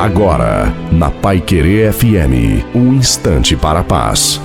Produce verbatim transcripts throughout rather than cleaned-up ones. Agora, na Paiquerê F M, um instante para a paz.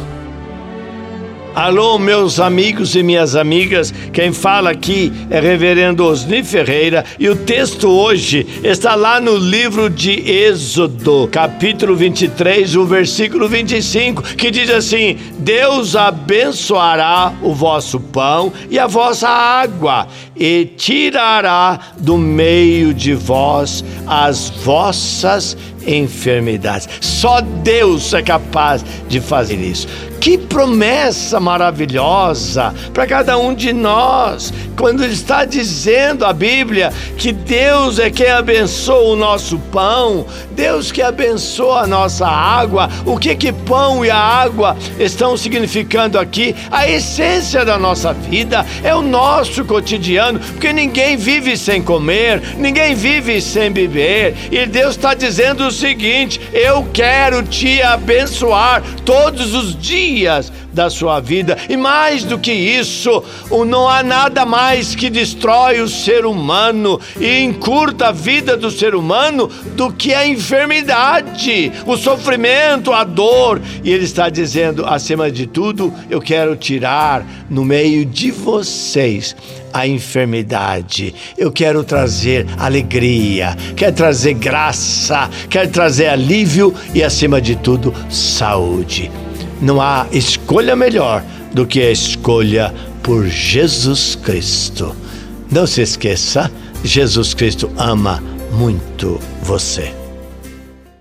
Alô, meus amigos e minhas amigas, quem fala aqui é Reverendo Osni Ferreira, e o texto hoje está lá no livro de Êxodo, capítulo vinte e três, o versículo vinte e cinco, que diz assim: Deus abençoará o vosso pão e a vossa água, e tirará do meio de vós as vossas enfermidades. Só Deus é capaz de fazer isso. Que promessa maravilhosa para cada um de nós, quando ele está dizendo a Bíblia que Deus é quem abençoa o nosso pão, Deus que abençoa a nossa água. O que que pão e a água estão significando aqui? A essência da nossa vida é o nosso cotidiano, porque ninguém vive sem comer, ninguém vive sem beber, e Deus está dizendo o seguinte: eu quero te abençoar todos os dias da sua vida. E mais do que isso, não há nada mais que destrói o ser humano e encurta a vida do ser humano do que a enfermidade, o sofrimento, a dor. E ele está dizendo, acima de tudo, eu quero tirar no meio de vocês a enfermidade. Eu quero trazer alegria, quero trazer graça, quero trazer alívio e, acima de tudo, saúde. Não há escolha melhor do que a escolha por Jesus Cristo. Não se esqueça, Jesus Cristo ama muito você.